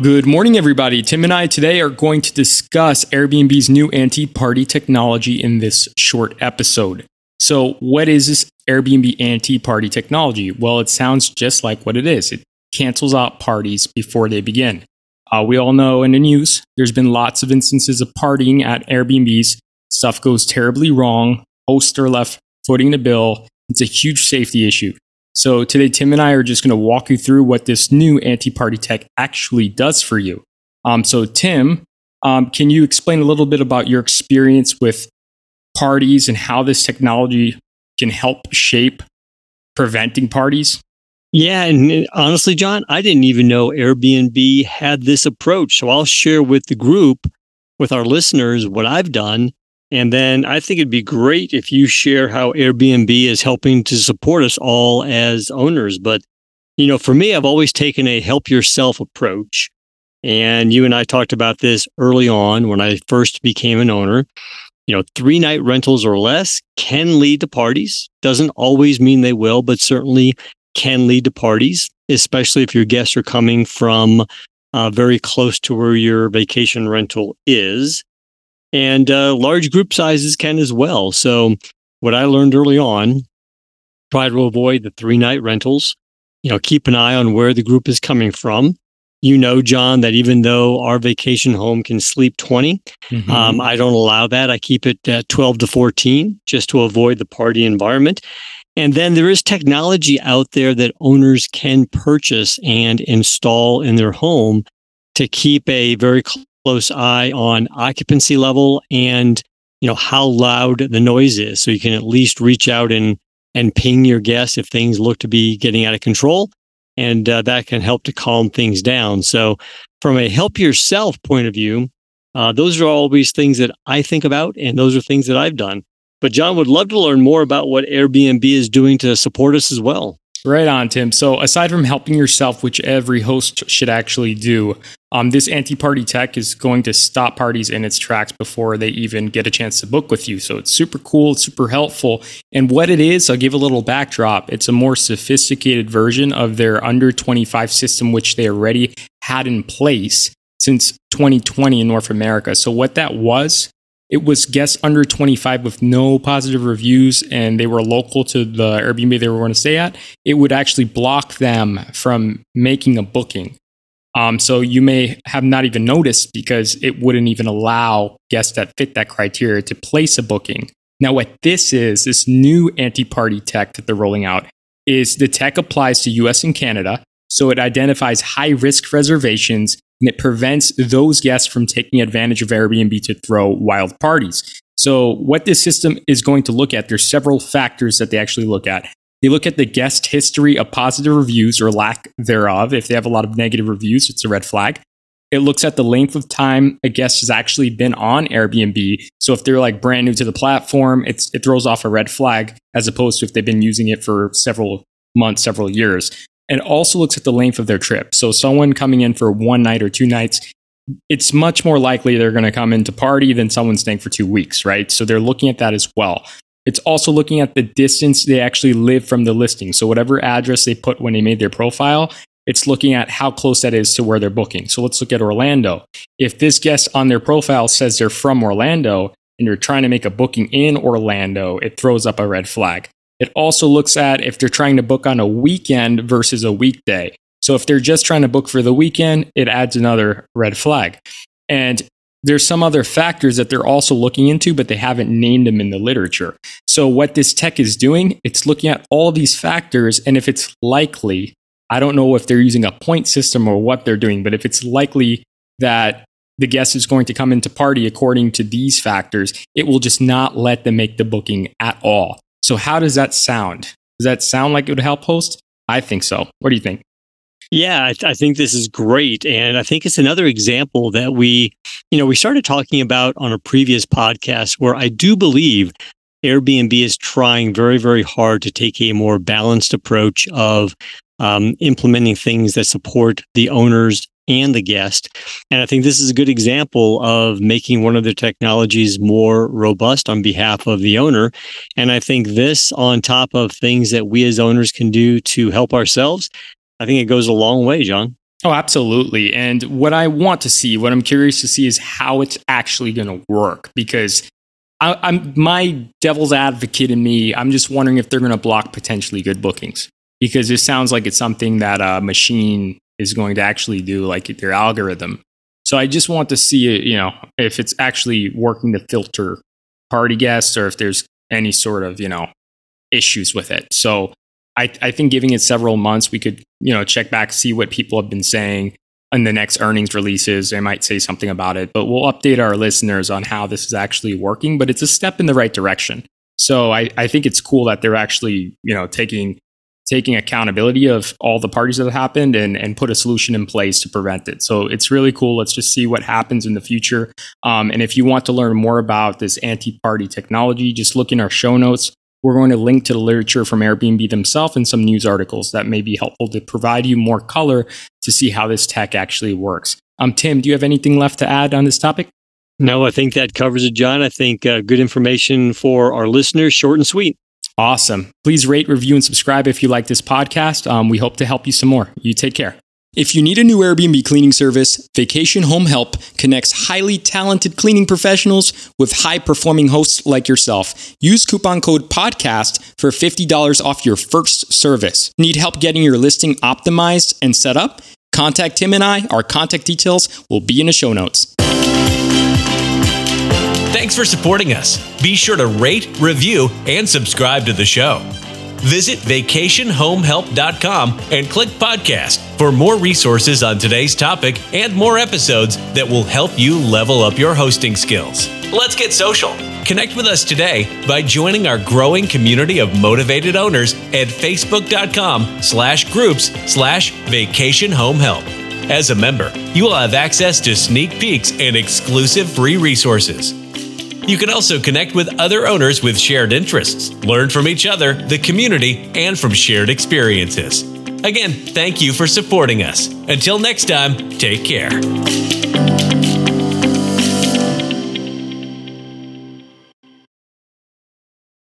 Good morning, everybody. Tim and I today are going to discuss Airbnb's new anti-party technology in this short episode. So what is this Airbnb anti-party technology? Well, it sounds just like what it is. It cancels out parties before they begin. We all know in the news, there's been lots of instances of partying at Airbnbs. Stuff goes terribly wrong. Hosts are left footing the bill. It's a huge safety issue. So today, Tim and I are just going to walk you through what this new anti-party tech actually does for you. So Tim, can you explain a little bit about your experience with parties and how this technology can help shape preventing parties? Yeah, and honestly, John, I didn't even know Airbnb had this approach. So I'll share with the group, with our listeners, what I've done. And then I think it'd be great if you share how Airbnb is helping to support us all as owners. But, you know, for me, I've always taken a help yourself approach. And you and I talked about this early on when I first became an owner. You know, 3-night rentals or less can lead to parties. Doesn't always mean they will, but certainly can lead to parties, especially if your guests are coming from very close to where your vacation rental is. And large group sizes can as well. So what I learned early on, try to avoid the 3-night rentals. You know, keep an eye on where the group is coming from. You know, John, that even though our vacation home can sleep 20, I don't allow that. I keep it at 12 to 14 just to avoid the party environment. And then there is technology out there that owners can purchase and install in their home to keep a very close eye on occupancy level and, you know, how loud the noise is. So you can at least reach out and ping your guests if things look to be getting out of control. And that can help to calm things down. So from a help yourself point of view, those are always things that I think about. And those are things that I've done. But John, would love to learn more about what Airbnb is doing to support us as well. Right on, Tim. So aside from helping yourself, which every host should actually do, this anti-party tech is going to stop parties in its tracks before they even get a chance to book with you. So it's super cool, it's super helpful. And what it is, I'll give a little backdrop. It's a more sophisticated version of their under 25 system, which they already had in place since 2020 in North America. So what that was, it was guests under 25 with no positive reviews and they were local to the Airbnb they were going to stay at. It would actually block them from making a booking. So you may have not even noticed because it wouldn't even allow guests that fit that criteria to place a booking. Now, what this is, this new anti-party tech that they're rolling out, is the tech applies to US and Canada. So it identifies high-risk reservations and it prevents those guests from taking advantage of Airbnb to throw wild parties. So what this system is going to look at, there's several factors that they actually look at. They look at the guest history of positive reviews or lack thereof. If they have a lot of negative reviews, it's a red flag. It looks at the length of time a guest has actually been on Airbnb. So if they're like brand new to the platform, it throws off a red flag as opposed to if they've been using it for several months, several years. And also looks at the length of their trip. So someone coming in for 1 night or 2 nights, it's much more likely they're going to come in to party than someone staying for 2 weeks, right? So they're looking at that as well. It's also looking at the distance they actually live from the listing. So whatever address they put when they made their profile, it's looking at how close that is to where they're booking. So let's look at Orlando. If this guest on their profile says they're from Orlando and you're trying to make a booking in Orlando, it throws up a red flag. It also looks at if they're trying to book on a weekend versus a weekday. So if they're just trying to book for the weekend, it adds another red flag. And there's some other factors that they're also looking into, but they haven't named them in the literature. So what this tech is doing, it's looking at all these factors. And if it's likely, I don't know if they're using a point system or what they're doing, but if it's likely that the guest is going to come into party according to these factors, it will just not let them make the booking at all. So how does that sound? Does that sound like it would help host? I think so. What do you think? Yeah, I think this is great. And I think it's another example that we started talking about on a previous podcast where I do believe Airbnb is trying very, very hard to take a more balanced approach of implementing things that support the owners and the guest. And I think this is a good example of making one of the technologies more robust on behalf of the owner. And I think this, on top of things that we as owners can do to help ourselves, I think it goes a long way, John. Oh, absolutely. And what I'm curious to see is how it's actually going to work, because I'm my devil's advocate in me, I'm just wondering if they're going to block potentially good bookings, because it sounds like it's something that a machine is going to actually do, like their algorithm. So I just want to see it, if it's actually working to filter party guests or if there's any sort of, issues with it. So I think giving it several months, we could, check back, see what people have been saying. In the next earnings releases, they might say something about it, but we'll update our listeners on how this is actually working. But it's a step in the right direction. So I think it's cool that they're actually, taking accountability of all the parties that have happened and put a solution in place to prevent it. So it's really cool. Let's just see what happens in the future. And if you want to learn more about this anti-party technology, just look in our show notes. We're going to link to the literature from Airbnb themselves and some news articles that may be helpful to provide you more color to see how this tech actually works. Tim, do you have anything left to add on this topic? No, I think that covers it, John. I think good information for our listeners, short and sweet. Awesome. Please rate, review, and subscribe if you like this podcast. We hope to help you some more. You take care. If you need a new Airbnb cleaning service, Vacation Home Help connects highly talented cleaning professionals with high-performing hosts like yourself. Use coupon code PODCAST for $50 off your first service. Need help getting your listing optimized and set up? Contact Tim and I. Our contact details will be in the show notes. Thanks for supporting us. Be sure to rate, review, and subscribe to the show. Visit vacationhomehelp.com and click podcast for more resources on today's topic and more episodes that will help you level up your hosting skills. Let's get social. Connect with us today by joining our growing community of motivated owners at facebook.com/groups/vacationhomehelp. As a member, you will have access to sneak peeks and exclusive free resources. You can also connect with other owners with shared interests, learn from each other, the community, and from shared experiences. Again, thank you for supporting us. Until next time, take care.